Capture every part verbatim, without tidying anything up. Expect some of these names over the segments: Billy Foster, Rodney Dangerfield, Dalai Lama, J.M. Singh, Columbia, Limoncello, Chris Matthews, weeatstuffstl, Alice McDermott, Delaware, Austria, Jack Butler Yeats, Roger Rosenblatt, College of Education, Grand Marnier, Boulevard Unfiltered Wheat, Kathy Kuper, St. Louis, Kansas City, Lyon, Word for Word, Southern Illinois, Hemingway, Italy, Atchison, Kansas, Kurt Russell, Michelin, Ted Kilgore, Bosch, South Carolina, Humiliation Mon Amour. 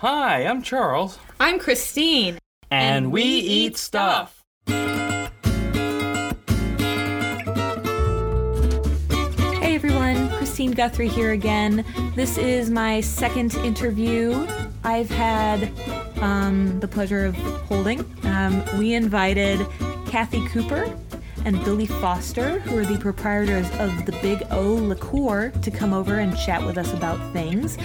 Hi, I'm Charles. I'm Christine. And, and we, we eat stuff. Hey everyone, Christine Guthrie here again. This is my second interview I've had um, the pleasure of holding. Um, we invited Kathy Kuper and Billy Foster, who are the proprietors of The Big O Liqueur, to come over and chat with us about things.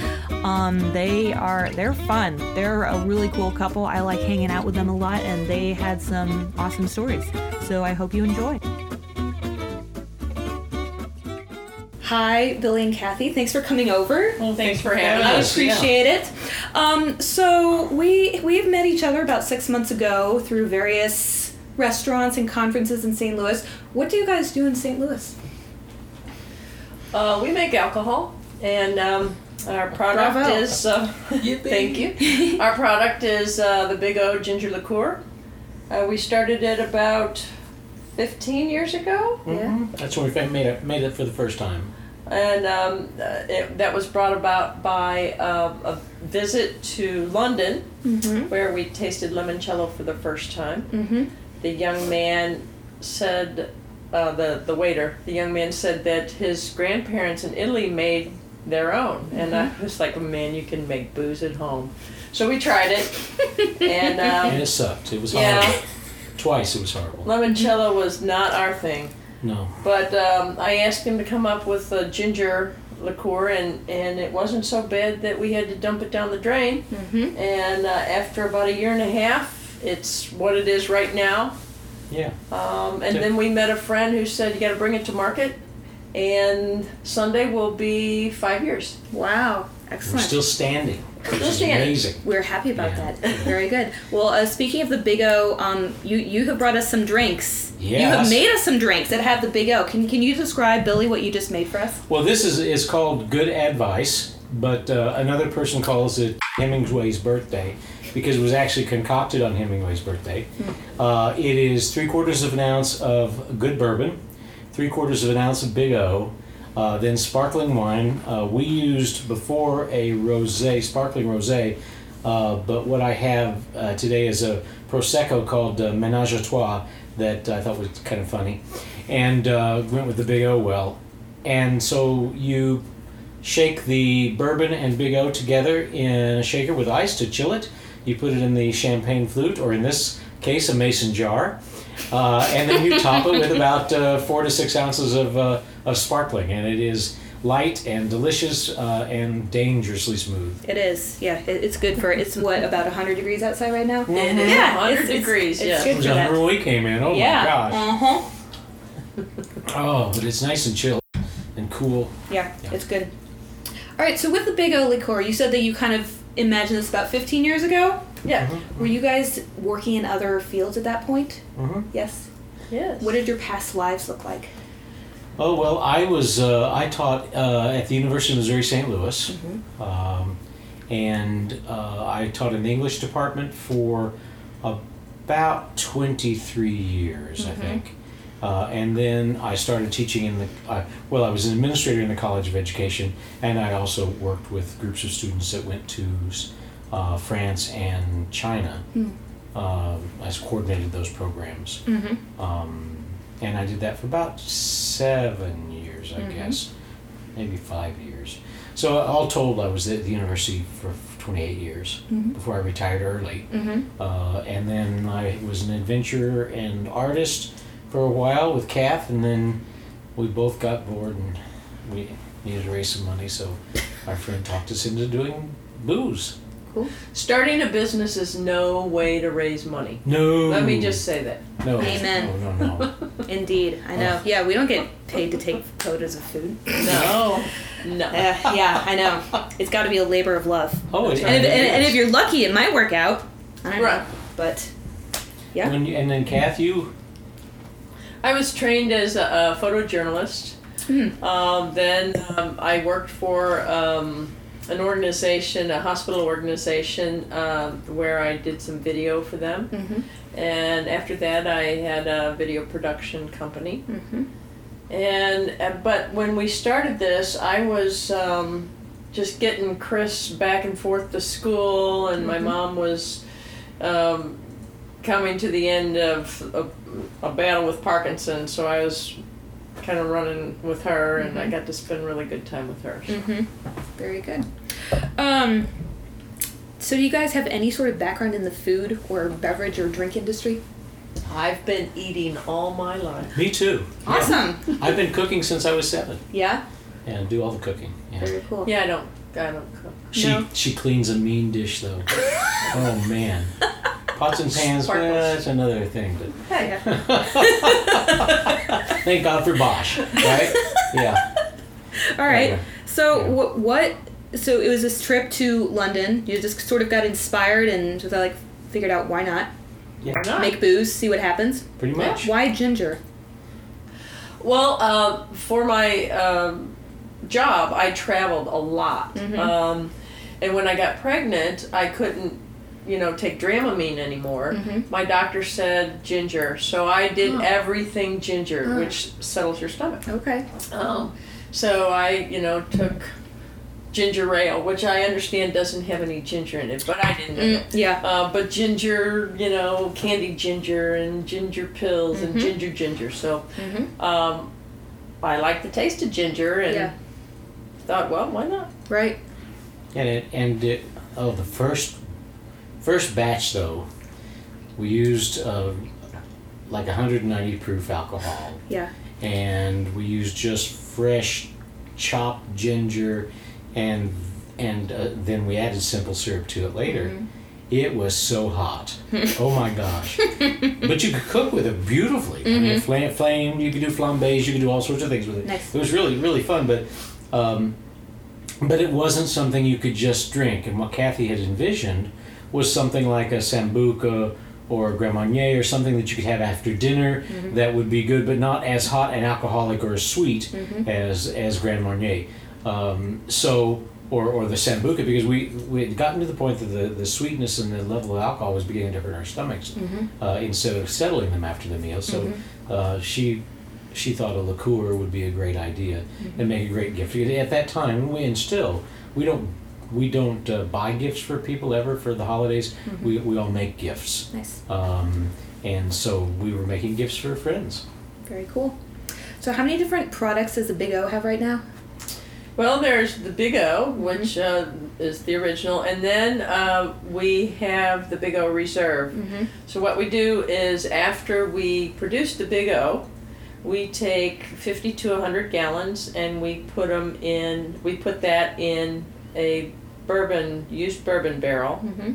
Um, they are, they're fun. They're a really cool couple. I like hanging out with them a lot, and they had some awesome stories. So I hope you enjoy. Hi, Billy and Kathy. Thanks for coming over. Well, thanks, thanks for having us. I appreciate yeah. it. Um, so we we've met each other about six months ago through various restaurants and conferences in Saint Louis. What do you guys do in Saint Louis? Uh, we make alcohol, and um, our product Bravo. is uh, thank you. Our product is uh, the Big O Ginger Liqueur. Uh, we started it about fifteen years ago. Mm-hmm. Yeah, that's when we made it made it for the first time. And um, it, that was brought about by uh, a visit to London, mm-hmm. where we tasted limoncello for the first time. Mm-hmm. The young man said, uh, the, the waiter, the young man said that his grandparents in Italy made their own. Mm-hmm. And I was like, man, you can make booze at home. So we tried it. and, um, and it sucked. It was yeah. horrible. Twice it was horrible. Limoncello was not our thing. No. But um, I asked him to come up with a ginger liqueur, and, and it wasn't so bad that we had to dump it down the drain. Mm-hmm. And uh, after about a year and a half, it's what it is right now. Yeah. Um, and so, then we met a friend who said, you got to bring it to market. And Sunday will be five years. Wow. Excellent. We're still standing. Still standing. Amazing. We're happy about yeah. that. Very good. Well, uh, speaking of the Big O, um, you, you have brought us some drinks. Yes. You have made us some drinks that have the Big O. Can can you describe, Billy, what you just made for us? Well, this is, is called Good Advice, but uh, another person calls it Hemingway's Birthday, because it was actually concocted on Hemingway's birthday. Uh, it is three quarters of an ounce of good bourbon, three quarters of an ounce of Big O, uh, then sparkling wine. Uh, we used before a rosé, sparkling rosé, uh, but what I have uh, today is a Prosecco called uh, Ménage à Trois that I thought was kind of funny, and uh, went with the Big O well. And so you shake the bourbon and Big O together in a shaker with ice to chill it. You put it in the champagne flute, or in this case, a mason jar, uh, and then you top it with about uh, four to six ounces of uh, of sparkling, and it is light and delicious uh, and dangerously smooth. It is, yeah. It, it's good for it's what about one hundred degrees outside right now. Mm-hmm. It is yeah, one hundred it's, degrees. It's, yeah, it's good it was for that. When we came in, oh yeah. my gosh. Uh huh. Oh, but it's nice and chill and cool. Yeah, yeah, it's good. All right, so with the Big O liqueur, you said that you kind of imagine this about fifteen years ago? Yeah. Mm-hmm. Were you guys working in other fields at that point? Mm-hmm. Yes? Yes. What did your past lives look like? Oh, well, I was, uh, I taught uh, at the University of Missouri, Saint Louis, mm-hmm. um, and uh, I taught in the English department for about twenty-three years, mm-hmm. I think. Uh, and then I started teaching in the, uh, well, I was an administrator in the College of Education, and I also worked with groups of students that went to uh, France and China. Mm. Uh, I coordinated those programs. Mm-hmm. Um, and I did that for about seven years, I mm-hmm. guess, maybe five years. So all told, I was at the university for twenty-eight years mm-hmm. before I retired early. Mm-hmm. Uh, and then I was an adventurer and artist for a while with Kath, and then we both got bored and we needed to raise some money, so our friend talked us into doing booze. Cool. Starting a business is no way to raise money. No. Let me just say that. No. Amen. No, no, no. Indeed. I know. Yeah, we don't get paid to take photos of food. No. No. Uh, yeah, I know. It's got to be a labor of love. Oh, it is. And, and, and if you're lucky, it might work out. I don't right. know. But, yeah. When you, and then, Kath, you... I was trained as a, a photojournalist. Mm. Um, then um, I worked for um, an organization, a hospital organization, uh, where I did some video for them. Mm-hmm. And after that, I had a video production company. Mm-hmm. And uh, but when we started this, I was um, just getting Chris back and forth to school, and my mm-hmm. mom was um, coming to the end of a, a battle with Parkinson's, so I was kind of running with her, and mm-hmm. I got to spend really good time with her. So. Mm-hmm. Very good. Um, so do you guys have any sort of background in the food or beverage or drink industry? I've been eating all my life. Me too. Awesome. Yeah. I've been cooking since I was seven. Yeah? Yeah, do all the cooking. Yeah. Very cool. Yeah, I don't I don't cook. She no. she cleans a mean dish though. Oh man. Pots and pans, well, that's another thing. But... Oh, yeah. Thank God for Bosch, right? Yeah. All right. Okay. So yeah. what, what? So it was this trip to London. You just sort of got inspired and just like figured out why not? Yeah. Why not? Make booze, see what happens. Pretty much. Yeah. Why ginger? Well, uh, for my uh, job, I traveled a lot, mm-hmm. um, and when I got pregnant, I couldn't. you know, take Dramamine anymore. Mm-hmm. My doctor said ginger, so I did oh. everything ginger, oh. which settles your stomach. Okay. Um, so I, you know, took ginger ale, which I understand doesn't have any ginger in it, but I didn't know mm, yeah. Uh, but ginger, you know, candied ginger and ginger pills mm-hmm. and ginger ginger. So mm-hmm. um, I like the taste of ginger and yeah. thought, well, why not? Right. And it, and it, oh, the first First batch, though, we used uh, like one hundred ninety proof alcohol. Yeah. And we used just fresh chopped ginger, and and uh, then we added simple syrup to it later. Mm-hmm. It was so hot. Oh, my gosh. But you could cook with it beautifully. Mm-hmm. I mean, flame, flame, you could do flambés, you could do all sorts of things with it. Nice. It was really, really fun, but... Um, but it wasn't something you could just drink. And what Kathy had envisioned was something like a Sambuca or a Grand Marnier or something that you could have after dinner mm-hmm. that would be good, but not as hot and alcoholic or as sweet mm-hmm. as as Grand Marnier. Um, so, or or the Sambuca, because we, we had gotten to the point that the, the sweetness and the level of alcohol was beginning to hurt our stomachs mm-hmm. uh, instead of settling them after the meal. So mm-hmm. uh, she she thought a liqueur would be a great idea mm-hmm. and make a great gift. At that time, we and still, we don't We don't uh, buy gifts for people ever for the holidays. Mm-hmm. We we all make gifts. Nice. Um, and so we were making gifts for friends. Very cool. So how many different products does the Big O have right now? Well, there's the Big O, which uh, is the original, and then uh, we have the Big O Reserve. Mm-hmm. So what we do is after we produce the Big O, we take fifty to one hundred gallons and we put them in. We put that in a bourbon, used bourbon barrel. Mm-hmm.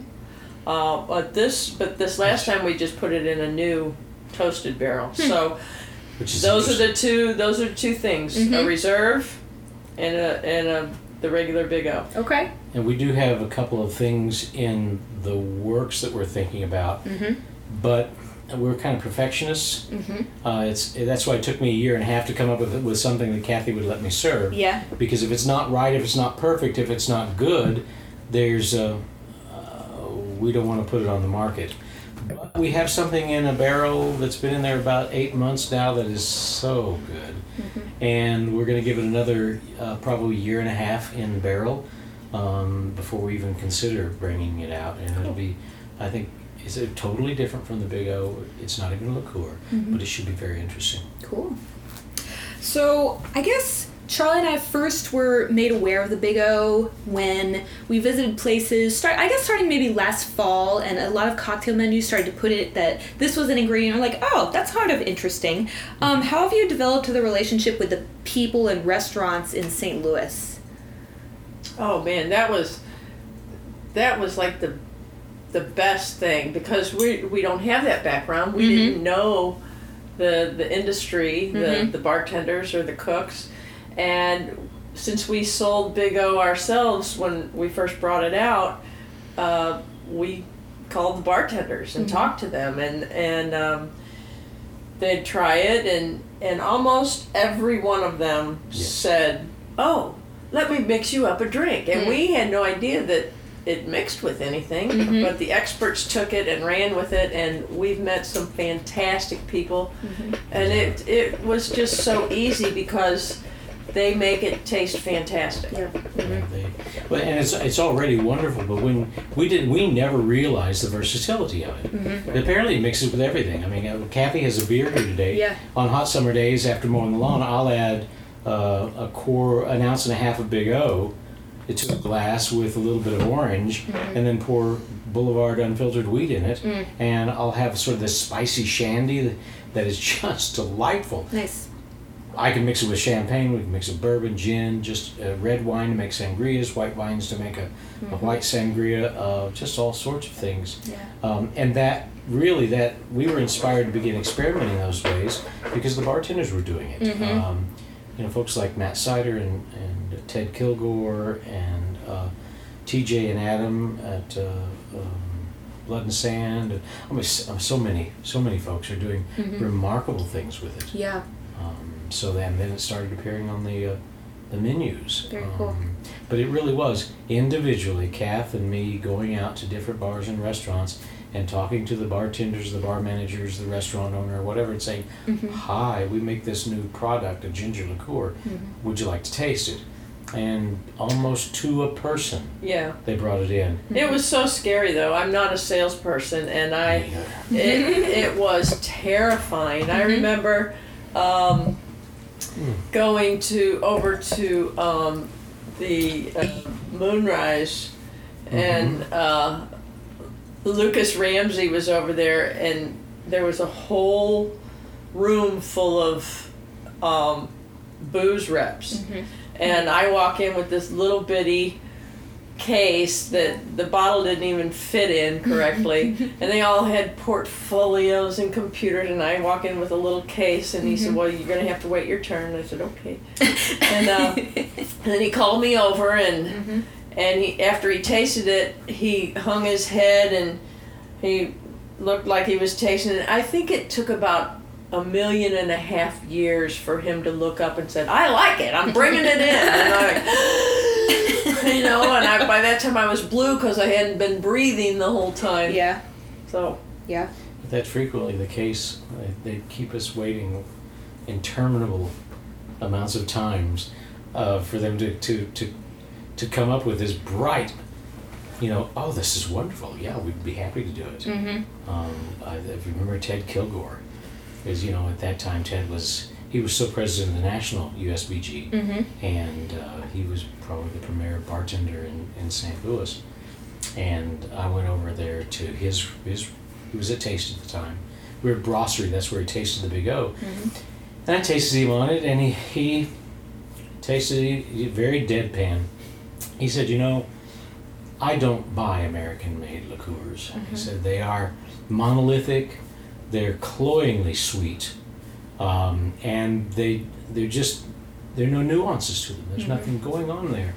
Uh, but this, but this last time we just put it in a new toasted barrel. Hmm. So, Which is those are the two. Those are two things: mm-hmm. a reserve, and a and a the regular Big O. Okay. And we do have a couple of things in the works that we're thinking about, mm-hmm. but we're kind of perfectionists. Mm-hmm. Uh, it's that's why it took me a year and a half to come up with with something that Kathy would let me serve. Yeah. Because if it's not right, if it's not perfect, if it's not good, there's a, uh, we don't want to put it on the market. But we have something in a barrel that's been in there about eight months now that is so good, mm-hmm. and we're going to give it another uh, probably year and a half in the barrel um, before we even consider bringing it out, and cool. it'll be, I think. It's totally different from the Big O. It's not even a liqueur, mm-hmm. but it should be very interesting. Cool. So I guess Charlie and I first were made aware of the Big O when we visited places, start, I guess starting maybe last fall, and a lot of cocktail menus started to put it that this was an ingredient. We're like, oh, that's kind of interesting. Um, how have you developed the relationship with the people and restaurants in Saint Louis? Oh, man, that was that was like the... the best thing, because we we don't have that background. We mm-hmm. didn't know the the industry, mm-hmm. the, the bartenders or the cooks, and since we sold Big O ourselves when we first brought it out, uh, we called the bartenders and mm-hmm. talked to them, and and um, they'd try it, and and almost every one of them yes. said, "Oh, let me mix you up a drink," and mm-hmm. we had no idea that it mixed with anything, mm-hmm. but the experts took it and ran with it, and we've met some fantastic people, mm-hmm. and it it was just so easy because they make it taste fantastic. Yeah. Mm-hmm. They, well, and it's it's already wonderful, but when we didn't, we never realized the versatility of it. Mm-hmm. But apparently, it mixes with everything. I mean, Kathy has a beer here today. Yeah. On hot summer days, after mowing the lawn, I'll add uh, a quart, an ounce and a half of Big O to a glass with a little bit of orange, mm-hmm. and then pour Boulevard Unfiltered Wheat in it, mm. and I'll have sort of this spicy shandy that, that is just delightful. Nice. I can mix it with champagne, we can mix it with bourbon, gin, just uh, red wine to make sangrias, white wines to make a, mm-hmm. a white sangria, uh, just all sorts of things. Yeah. Um, and that, really, that we were inspired to begin experimenting those ways because the bartenders were doing it. Mm-hmm. Um, you know, folks like Matt Sider and, and Ted Kilgore and uh, T J and Adam at... Uh, Um, Blood and Sand. I mean, so many, so many folks are doing mm-hmm. remarkable things with it. Yeah. Um, so then, then it started appearing on the uh, the menus. Very um, cool. But it really was individually, Kath and me going out to different bars and restaurants and talking to the bartenders, the bar managers, the restaurant owner, whatever, and saying, mm-hmm. "Hi, we make this new product, a ginger liqueur. Mm-hmm. Would you like to taste it?" And almost to a person, yeah, they brought it in. It was so scary, though. I'm not a salesperson, and I, yeah. it, it was terrifying. Mm-hmm. I remember um, going to over to um, the uh, Moonrise, mm-hmm. and uh, Lucas Ramsey was over there, and there was a whole room full of um, booze reps. Mm-hmm. And I walk in with this little bitty case that the bottle didn't even fit in correctly. And they all had portfolios and computers, and I walk in with a little case, and he mm-hmm. said, well, you're going to have to wait your turn. And I said, okay. and, uh, and then he called me over, and mm-hmm. and he, after he tasted it, he hung his head, and he looked like he was tasting it. I think it took about... a million and a half years for him to look up and said, I like it, I'm bringing it in. And I, you know, and I, by that time I was blue because I hadn't been breathing the whole time. Yeah. So. Yeah. That's frequently the case. They keep us waiting interminable amounts of times uh, for them to, to, to, to come up with this bright, you know, oh, this is wonderful. Yeah, we'd be happy to do it. Mm-hmm. Um, I, I remember Ted Kilgore. Because, you know, at that time, Ted was, he was still president of the National U S B G, mm-hmm. and uh, he was probably the premier bartender in, in Saint Louis. And I went over there to his, his he was at Taste at the time. We were at Brasserie, that's where he tasted the Big O. Mm-hmm. And I tasted him on it, and he, he tasted it very deadpan. He said, you know, I don't buy American-made liqueurs. Mm-hmm. He said, they are monolithic. They're cloyingly sweet, um, and they they're just there are no nuances to them. There's mm-hmm. nothing going on there.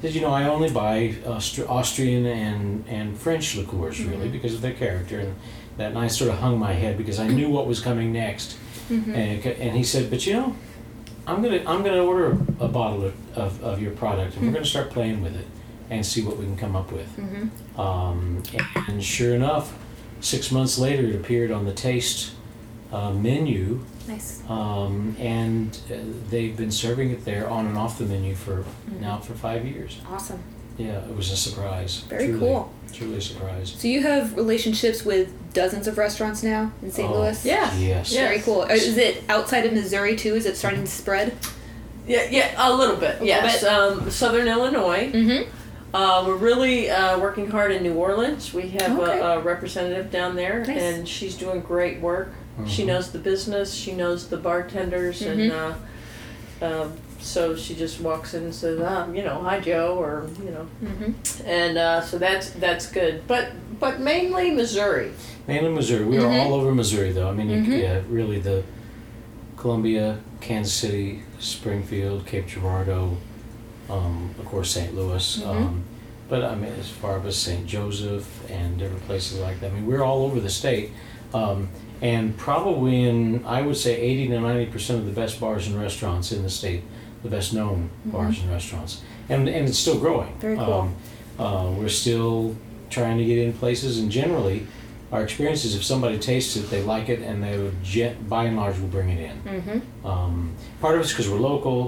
Because, you know, I only buy Aust- Austrian and, and French liqueurs really mm-hmm. because of their character and that. And I sort of hung my head because I knew what was coming next. Mm-hmm. And and he said, but you know, I'm gonna I'm gonna order a bottle of of, of your product, and mm-hmm. we're gonna start playing with it and see what we can come up with. Mm-hmm. Um, and, and sure enough. Six months later, it appeared on the Taste uh, menu. Nice. Um, and uh, they've been serving it there on and off the menu for mm-hmm. now for five years. Awesome. Yeah, it was a surprise. Very truly, cool. Truly a surprise. So you have relationships with dozens of restaurants now in Saint Oh, Louis? Yeah. Yes. Very cool. Is it outside of Missouri, too? Is it starting to spread? Yeah, yeah, a little bit. A yes. Little bit. Um, Southern Illinois. Mm-hmm. Uh, we're really uh, working hard in New Orleans. We have okay. a, a representative down there, nice. And she's doing great work. Mm-hmm. She knows the business. She knows the bartenders, mm-hmm. and uh, uh, so she just walks in and says, ah, you know, hi, Joe, or, you know. Mm-hmm. And uh, so that's that's good. But but mainly Missouri. Mainly Missouri. We mm-hmm. are all over Missouri, though. I mean, mm-hmm. yeah, really the Columbia, Kansas City, Springfield, Cape Girardeau, Um, of course, Saint Louis, mm-hmm. um, but I mean, as far as Saint Joseph and different places like that. I mean, we're all over the state, um, and probably in, I would say, eighty to ninety percent of the best bars and restaurants in the state, the best known mm-hmm. bars and restaurants, and and it's still growing. Very cool. Um, uh, we're still trying to get in places, and generally, our experience is if somebody tastes it, they like it, and they would, by and large, will bring it in. Mm-hmm. Um, part of it's because we're local.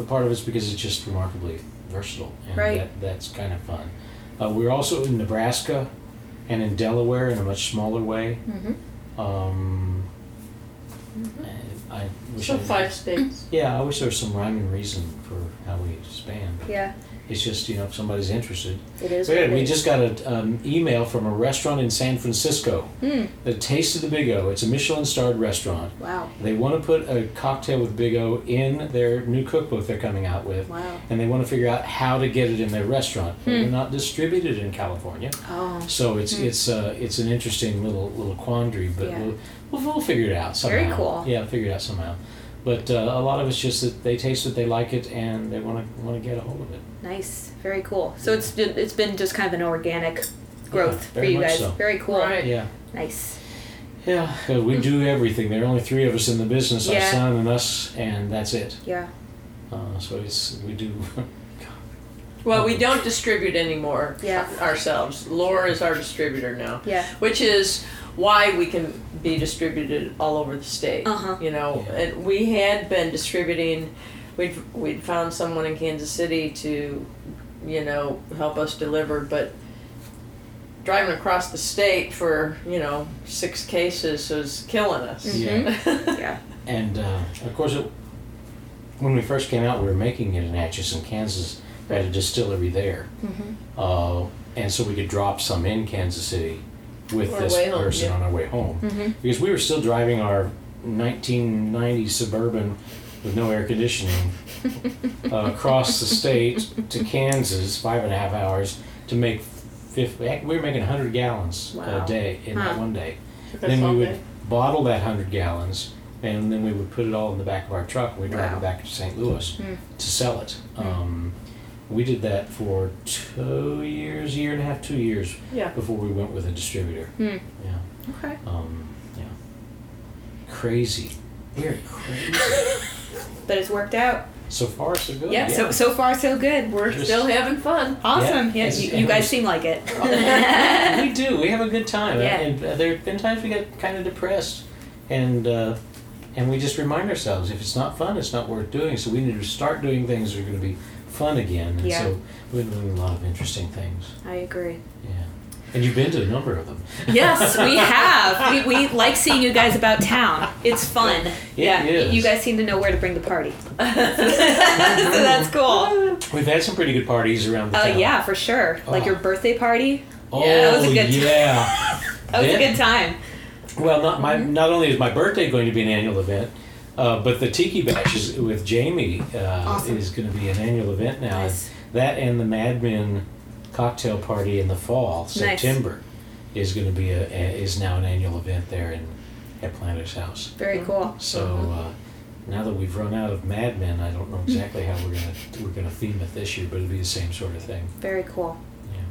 but part of it's because it's just remarkably versatile. And right. That, that's kind of fun. Uh, we're also in Nebraska and in Delaware in a much smaller way. Mm-hmm. Um, mm-hmm. I, I wish so I, five states. Yeah, I wish there was some rhyme and reason for how we expand. Yeah. It's just, you know, if somebody's interested. It is. But, yeah, we just got an um, email from a restaurant in San Francisco. Mm. The Taste of the Big O. It's a Michelin-starred restaurant. Wow. They want to put a cocktail with Big O in their new cookbook they're coming out with. Wow. And they want to figure out how to get it in their restaurant. Mm. They're not distributed in California. Oh. So it's mm. it's uh, it's an interesting little little quandary, but yeah. we'll, we'll we'll figure it out somehow. Very cool. Yeah, figure it out somehow. But uh, a lot of it's just that they taste it, they like it, and they want to want to get a hold of it. Nice, very cool. So it's it's been just kind of an organic growth yeah, for you guys. So. Very cool. Right. Yeah. Nice. Yeah, we do everything. There are only three of us in the business: yeah. our son and us, and that's it. Yeah. Uh, so it's we do. Well, we don't distribute anymore yeah. ourselves. Laura is our distributor now. Yeah. Which is why we can be distributed all over the state. Uh-huh. You know, yeah. and we had been distributing. We'd we'd found someone in Kansas City to, you know, help us deliver, but driving across the state for, you know, six cases was killing us. Mm-hmm. Yeah. yeah. And uh, of course, it, when we first came out, we were making it in Atchison, Kansas. We had a distillery there, mm-hmm. uh, and so we could drop some in Kansas City with or this person home, yeah. on our way home, mm-hmm. because we were still driving our nineteen ninety Suburban with no air conditioning uh, across the state to Kansas, five and a half hours to make fifty. We were making one hundred gallons wow. a day in huh. one day. Then we would day. bottle that one hundred gallons. And then we would put it all in the back of our truck. And we'd drive wow. it back to Saint Louis mm. to sell it. Mm. Um, we did that for two years, year and a half, two years yeah. before we went with a distributor. Mm. Yeah. Okay. Um, yeah. Crazy. We're crazy. But it's worked out. So far, so good. Yeah, yeah. So, so far, so good. We're Just, still having fun. Awesome. Yeah, yeah, you, you guys seem like it. We do. We have a good time. Yeah. And there have been times we get kind of depressed. And... Uh, And we just remind ourselves, if it's not fun, it's not worth doing. So we need to start doing things that are going to be fun again. And yeah. so we've been doing a lot of interesting things. I agree. Yeah. And you've been to a number of them. Yes, we have. We, we like seeing you guys about town. It's fun. It yeah. is. You guys seem to know where to bring the party. So that's cool. We've had some pretty good parties around the town. Oh, uh, yeah, for sure. Like oh. your birthday party. Oh, yeah. That was a good time. Yeah. That was a good time. Well, not my. Mm-hmm. Not only is my birthday going to be an annual event, uh, but the Tiki Bash is, with Jamie uh, awesome. is going to be an annual event now. Nice. That and the Mad Men cocktail party in the fall, September, nice. is going to be a, a is now an annual event there in at Planter's House. Very cool. So uh, now that we've run out of Mad Men, I don't know exactly how we're gonna we're gonna theme it this year, but it'll be the same sort of thing. Very cool.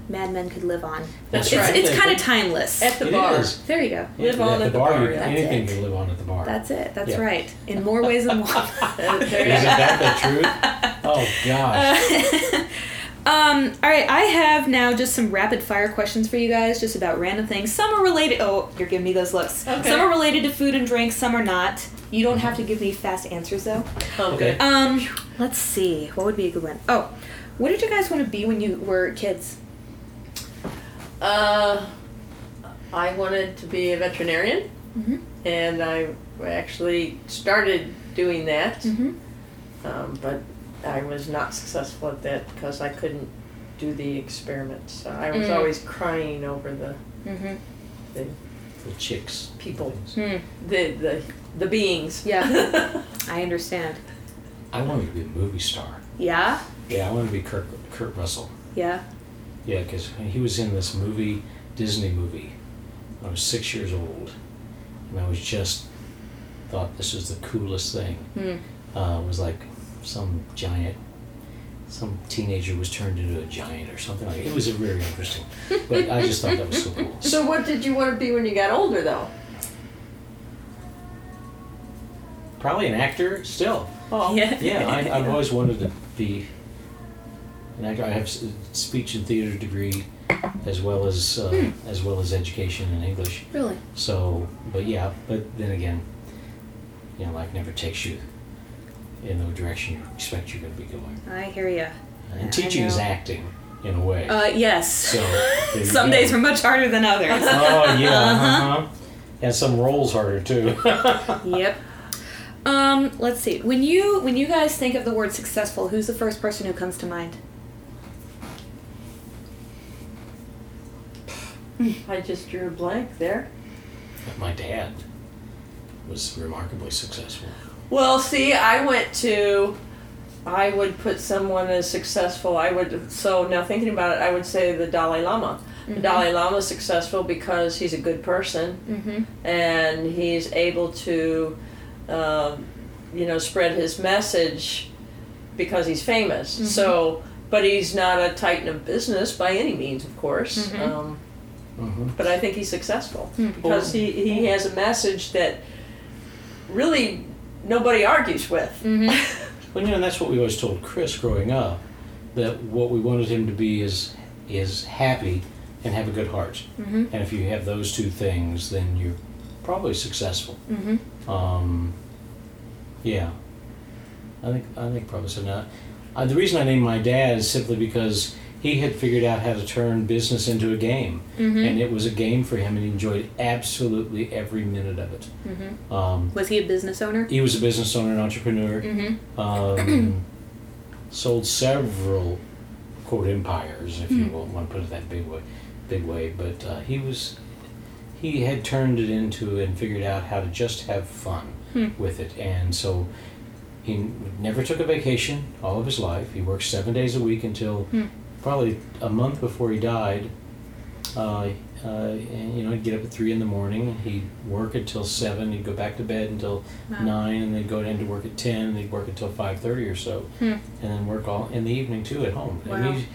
Mad Men could live on. That's it's, right. It's kind of timeless. At the it bar. Is. There you go. Live yeah, on at, at the bar. bar. Anything can live on at the bar. That's it. That's yeah. right. In more ways than one. Isn't that the truth? Oh, gosh. Uh, um, all right. I have now just some rapid fire questions for you guys just about random things. Some are related. Oh, you're giving me those looks. Okay. Some are related to food and drink. Some are not. You don't have to give me fast answers, though. Okay. Um, let's see. What would be a good one? Oh, what did you guys want to be when you were kids? Uh, I wanted to be a veterinarian, mm-hmm. and I actually started doing that, mm-hmm. um, but I was not successful at that because I couldn't do the experiments. So I was mm. always crying over the mm-hmm. the, the chicks, people, mm. the the the beings. Yeah, I understand. I wanted to be a movie star. Yeah. Yeah, I wanted to be Kurt Kurt Russell. Yeah. Yeah, because he was in this movie, Disney movie. I was six years old, and I was just thought this was the coolest thing. Mm. Uh, it was like some giant, some teenager was turned into a giant or something like that. It was very interesting, but I just thought that was so cool. So what did you want to be when you got older, though? Probably an actor still. Oh, yeah. Yeah, I, I've always wanted to be... And I have a speech and theater degree, as well as uh, mm. as well as education in English. Really? So, but yeah, but then again, you know, life never takes you in the direction you expect you're going to be going. I hear you. And teaching is acting, in a way. Uh, yes. So some days are much harder than others. Oh, yeah. Uh-huh. Uh-huh. And some roles harder, too. Yep. Um, let's see. When you when you guys think of the word successful, who's the first person who comes to mind? I just drew a blank there. My dad was remarkably successful. Well, see, I went to... I would put someone as successful. I would so now thinking about it, I would say the Dalai Lama. Mm-hmm. The Dalai Lama is successful because he's a good person, mm-hmm. and he's able to, uh, you know, spread his message because he's famous. Mm-hmm. So, but he's not a titan of business by any means, of course. Mm-hmm. Um, mm-hmm. But I think he's successful mm-hmm. because he, he has a message that really nobody argues with. Mm-hmm. Well, you know, and that's what we always told Chris growing up, that what we wanted him to be is is happy and have a good heart. Mm-hmm. And if you have those two things, then you're probably successful. Mm-hmm. Um, yeah. I think I think probably so. Now, uh, the reason I named my dad is simply because he had figured out how to turn business into a game. Mm-hmm. And it was a game for him, and he enjoyed absolutely every minute of it. Mm-hmm. Um, was he a business owner? He was a business owner and entrepreneur. Mm-hmm. Um, sold several, quote, empires, if mm-hmm. you want to put it that big way. Big way. But uh, he was, he had turned it into and figured out how to just have fun mm-hmm. with it. And so... he never took a vacation all of his life. He worked seven days a week until... Mm-hmm. probably a month before he died, uh, uh, and, you know, he'd get up at three in the morning, he'd work until seven, he'd go back to bed until wow. nine, and they'd go down to work at ten, and they'd work until five thirty or so, hmm. and then work all in the evening, too, at home. Wow. And he,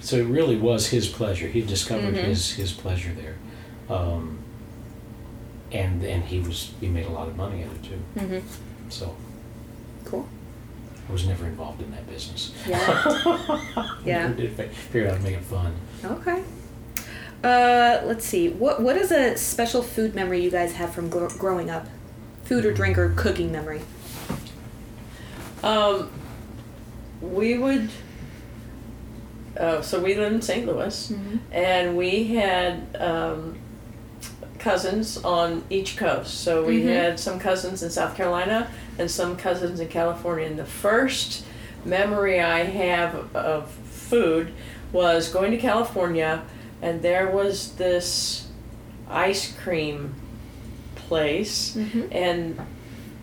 so it really was his pleasure. He discovered mm-hmm. his, his pleasure there. Um, and and he was he made a lot of money at it, too. Mm-hmm. So. Cool. I was never involved in that business. Yeah. yeah. Figure out how to make it fun. Okay. Uh, let's see. What What is a special food memory you guys have from gro- growing up? Food or drink or cooking memory? Um, we would... Uh, so we lived in Saint Louis, mm-hmm. and we had um, cousins on each coast. So we mm-hmm. had some cousins in South Carolina, and some cousins in California. And the first memory I have of food was going to California, and there was this ice cream place. Mm-hmm. And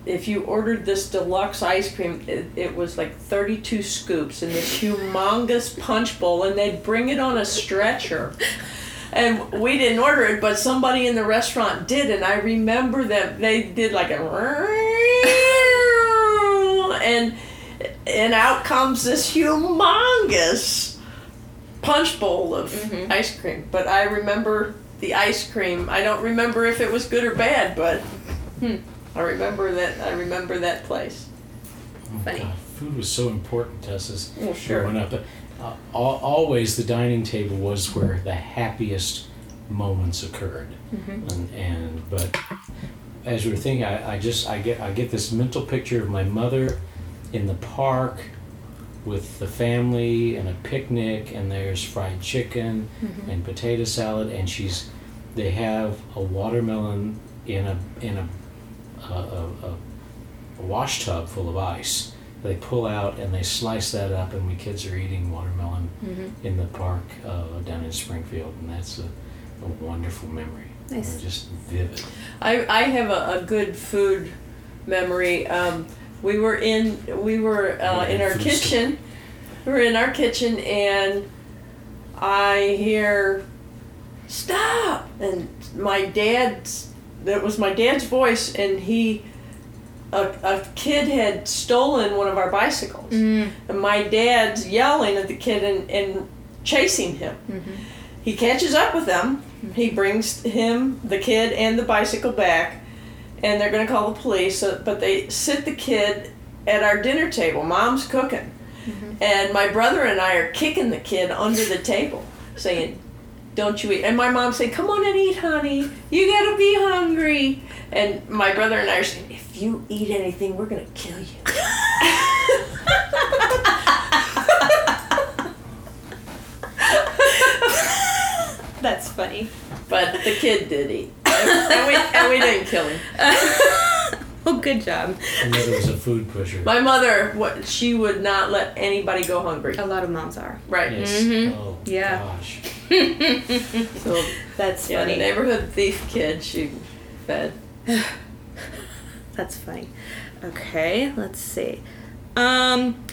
if you ordered this deluxe ice cream, it, it was like thirty-two scoops in this humongous punch bowl, and they'd bring it on a stretcher. And we didn't order it, but somebody in the restaurant did, and I remember that they did like a... And and out comes this humongous punch bowl of mm-hmm. ice cream. But I remember the ice cream. I don't remember if it was good or bad, but hmm, I remember that. I remember that place. Oh, funny. God. Food was so important to us as well, sure. growing up. Uh, always, the dining table was where the happiest moments occurred. Mm-hmm. And, and but. As we were thinking, I, I just I get I get this mental picture of my mother in the park with the family and a picnic, and there's fried chicken mm-hmm. and potato salad, and she's they have a watermelon in a in a a, a, a wash tub full of ice. They pull out and they slice that up, and we kids are eating watermelon mm-hmm. in the park uh, down in Springfield, and that's a, a wonderful memory. Nice. Just vivid. I, I have a, a good food memory. Um, we were in we were uh, in our kitchen. We were in our kitchen, and I hear, "Stop!" And my dad's that was my dad's voice, and he a a kid had stolen one of our bicycles, mm. and my dad's yelling at the kid and, and chasing him. Mm-hmm. He catches up with them. He brings him, the kid, and the bicycle back, and they're going to call the police. So, but they sit the kid at our dinner table. Mom's cooking. Mm-hmm. And my brother and I are kicking the kid under the table, saying, "Don't you eat." And my mom saying, "Come on and eat, honey. You got to be hungry." And my brother and I are saying, "If you eat anything, we're going to kill you." That's funny. But the kid did eat. And we, and we didn't kill him. Oh, good job. My mother was a food pusher. My mother, what, she would not let anybody go hungry. A lot of moms are. Right. Yes. Mm-hmm. Oh, yeah. Gosh. So, that's yeah, funny. The neighborhood thief kid she fed. That's funny. Okay, let's see. Um,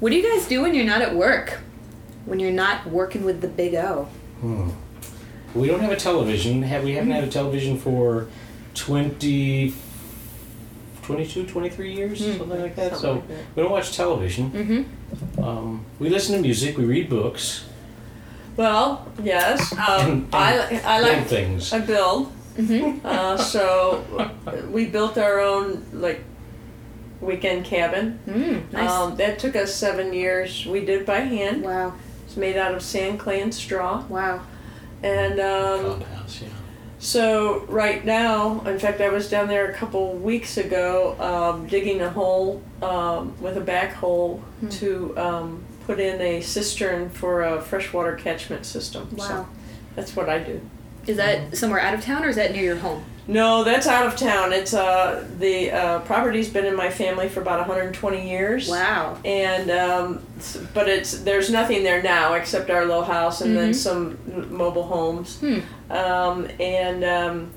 what do you guys do when you're not at work? When you're not working with the Big O? Hmm. We don't have a television. Have, we haven't had a television for twenty, twenty-two, twenty-three years, mm. something like that. Something so like that. We don't watch television. Mm-hmm. Um, we listen to music. We read books. Well, yes. Um, and, and I I like things. I build. Mm-hmm. Uh, so we built our own like weekend cabin. Mm, nice. Um, that took us seven years. We did it by hand. Wow. It's made out of sand, clay, and straw. Wow. And um, house, yeah. So right now, in fact, I was down there a couple weeks ago um, digging a hole um, with a backhoe hmm. to um, put in a cistern for a freshwater catchment system. Wow. So that's what I do. Is that somewhere out of town or is that near your home? No, that's out of town. It's uh, the uh, property's been in my family for about one hundred twenty years. Wow. And um, but it's there's nothing there now except our little house and mm-hmm. then some mobile homes. Hmm. Um, and um,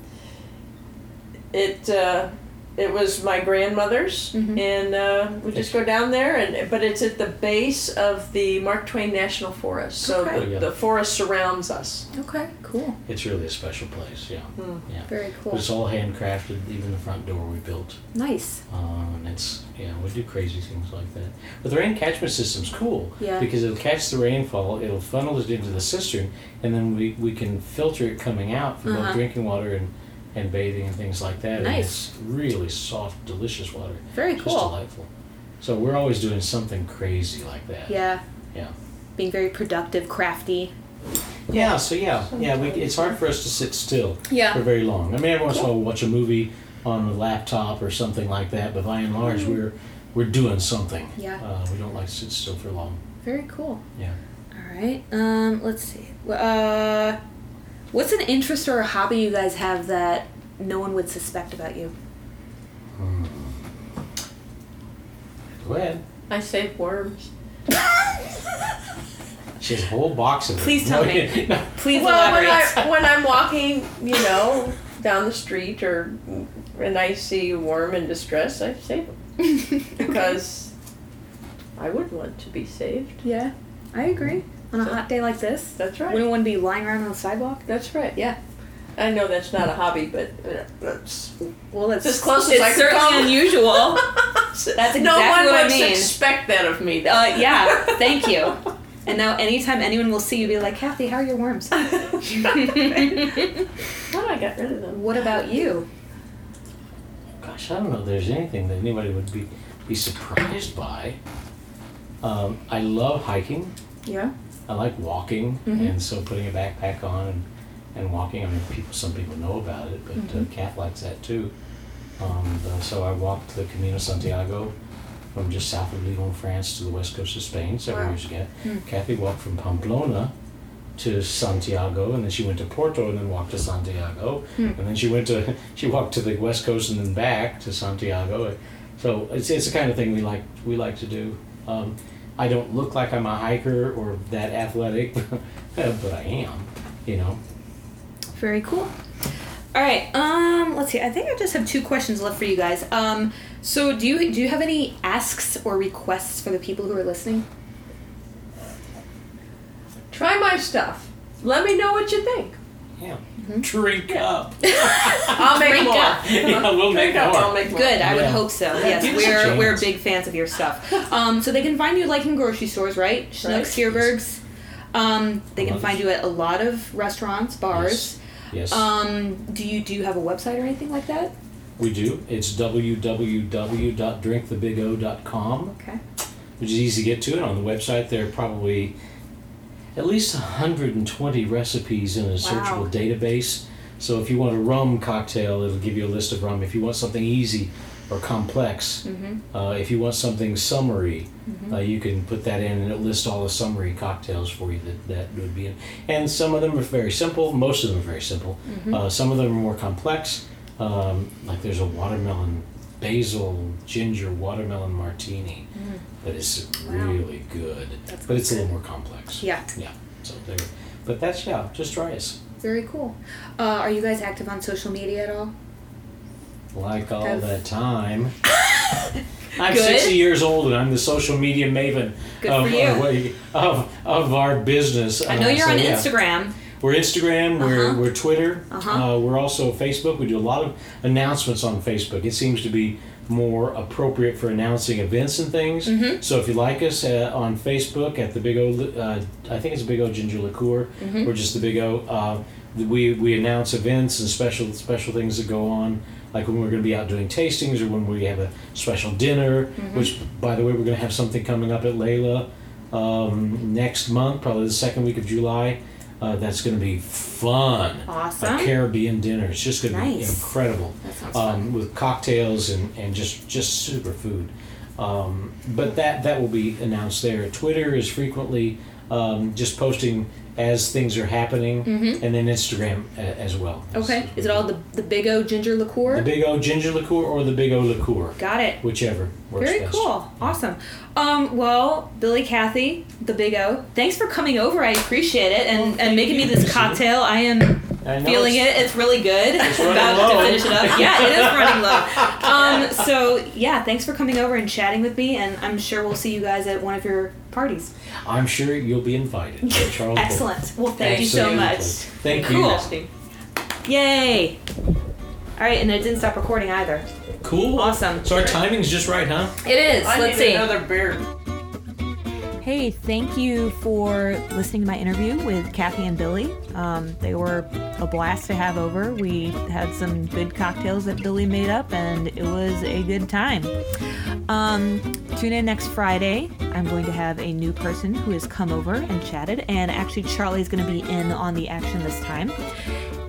it uh, it was my grandmother's, mm-hmm. and uh, we just go down there. And but it's at the base of the Mark Twain National Forest, so okay. the, yeah. the forest surrounds us. Okay, cool. It's really a special place, yeah. Mm. yeah. Very cool. It's all handcrafted. Even the front door we built. Nice. Um, and it's yeah, we do crazy things like that. But the rain catchment system's cool. Yeah. Because it'll catch the rainfall, it'll funnel it into the cistern, and then we, we can filter it coming out from both uh-huh. drinking water and. And bathing and things like that. Nice. And it's really soft, delicious water. Very cool. Just delightful. So we're always doing something crazy like that. Yeah. Yeah. Being very productive, crafty. Yeah, so yeah. Yeah, we, it's hard for us to sit still yeah. for very long. I mean, every once in a while we'll watch a movie on a laptop or something like that, but by and large mm-hmm. we're we're doing something. Yeah. Uh, we don't like to sit still for long. Very cool. Yeah. All right. Um, let's see. Uh... What's an interest or a hobby you guys have that no one would suspect about you? Hmm. Go ahead. I save worms. She has a whole box of them. Please tell no, me. No. Please well, elaborate. When, I, when I'm walking, you know, down the street or and I see a worm in distress, I save them. Because I would want to be saved. Yeah, I agree. On a so, hot day like this? That's right. Wouldn't one be lying around on the sidewalk? That's right. Yeah. I know that's not a hobby, but uh, that's... Well, it's as close as I can come. It's certainly unusual. That's exactly no one what I mean. Expect that of me, though. Uh, yeah. Thank you. And now anytime anyone will see you, be like, Kathy, how are your worms? Well, I got rid of them. What about you? Gosh, I don't know if there's anything that anybody would be, be surprised by. Um, I love hiking. Yeah. I like walking, mm-hmm. and so putting a backpack on and, and walking. I mean, people, some people know about it, but mm-hmm. uh, Kath likes that too. Um, the, so I walked the Camino Santiago from just south of Lyon, France, to the west coast of Spain several wow. years ago. Mm-hmm. Kathy walked from Pamplona to Santiago, and then she went to Porto, and then walked to Santiago, mm-hmm. and then she went to she walked to the west coast and then back to Santiago. So it's it's the kind of thing we like we like to do. Um, I don't look like I'm a hiker or that athletic, but I am, you know. Very cool. All right, um, let's see. I think I just have two questions left for you guys. Um, so do you do you have any asks or requests for the people who are listening? Try my stuff. Let me know what you think. Yeah. Mm-hmm. Drink yeah. up. I'll make Drink more. Up. Yeah, we'll Drink make up. More. I'll make more. Good. I yeah. would hope so. Yes, we're we're big fans of your stuff. Um, so they can find you like in grocery stores, right? Schnucks, Kierbergs. Um, they can find you at a lot of restaurants, bars. Yes. yes. Um, do you do you have a website or anything like that? We do. It's w w w dot drink the big o dot com. Okay. Which is easy to get to, and on the website there are probably at least one hundred twenty recipes in a searchable wow. database. So if you want a rum cocktail, it'll give you a list of rum. If you want something easy, or complex. Mm-hmm. Uh, if you want something summary, mm-hmm. uh, you can put that in and it'll list all the summary cocktails for you that, that would be in. And some of them are very simple. Most of them are very simple. Mm-hmm. Uh, some of them are more complex. Um, like there's a watermelon, basil, ginger, watermelon martini. Mm-hmm. But it's really wow. good. That's but it's good. A little more complex. Yeah. Yeah. So there. But that's, yeah, just try us. Very cool. Uh, are you guys active on social media at all? Like all I've... the time. I'm Good. sixty years old and I'm the social media maven of, of, of of our business. I know uh, you're so, on yeah. Instagram. We're Instagram, we're uh-huh. we're Twitter, uh-huh. uh, we're also Facebook. We do a lot of announcements on Facebook. It seems to be more appropriate for announcing events and things. Mm-hmm. So if you like us uh, on Facebook at the Big O, uh, I think it's Big O Ginger Liqueur, mm-hmm. or just the Big O. Uh, we we announce events and special special things that go on, like when we're going to be out doing tastings or when we have a special dinner. Mm-hmm. Which, by the way, we're going to have something coming up at Layla um, next month, probably the second week of July. Uh, that's going to be fun. Awesome. A Caribbean dinner. It's just going to nice. be incredible. That sounds um, fun. With cocktails and, and just, just super food. Um, but that, that will be announced there. Twitter is frequently um, just posting as things are happening, mm-hmm. and then Instagram a, as well. Okay. That's, is it all the, the Big O Ginger Liqueur? The Big O Ginger Liqueur or the Big O Liqueur. Got it. Whichever works Very best. Very cool. Awesome. Um, well, Billy, Kathy, the Big O, thanks for coming over. I appreciate it. And, well, and making me this cocktail. I am I feeling it's, it. It's really good. It's about low. To finish it up. Yeah, it is running low. Um, so, yeah, thanks for coming over and chatting with me, and I'm sure we'll see you guys at one of your parties. I'm sure you'll be invited. Charles Excellent. Well, thank Absolutely. you so much. Thank cool. you. Yay. All right, and it didn't stop recording either. Cool. Awesome. So our timing's just right, huh? It is. I Let's need see. another beer. Hey, thank you for listening to my interview with Kathy and Billy. Um, they were a blast to have over. We had some good cocktails that Billy made up, and it was a good time. Um, tune in next Friday. I'm going to have a new person who has come over and chatted, and actually Charlie's going to be in on the action this time.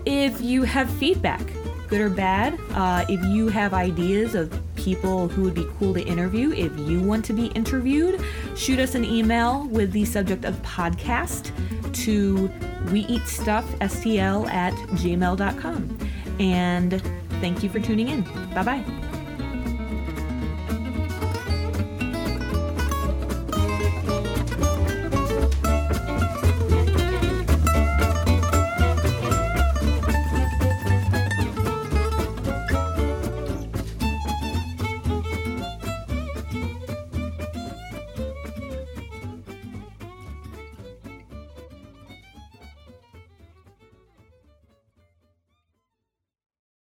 If you have feedback, good or bad, uh, if you have ideas of people who would be cool to interview, if you want to be interviewed, shoot us an email with the subject of podcast to weeatstuffstl at gmail dot com. And thank you for tuning in. Bye-bye.